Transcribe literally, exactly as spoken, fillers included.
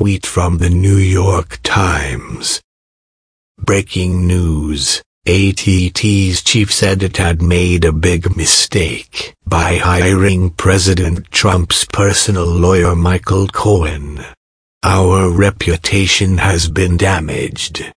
tweet from the New York Times. Breaking news. A T T's chief editor had made a big mistake by hiring President Trump's personal lawyer Michael Cohen. Our reputation has been damaged.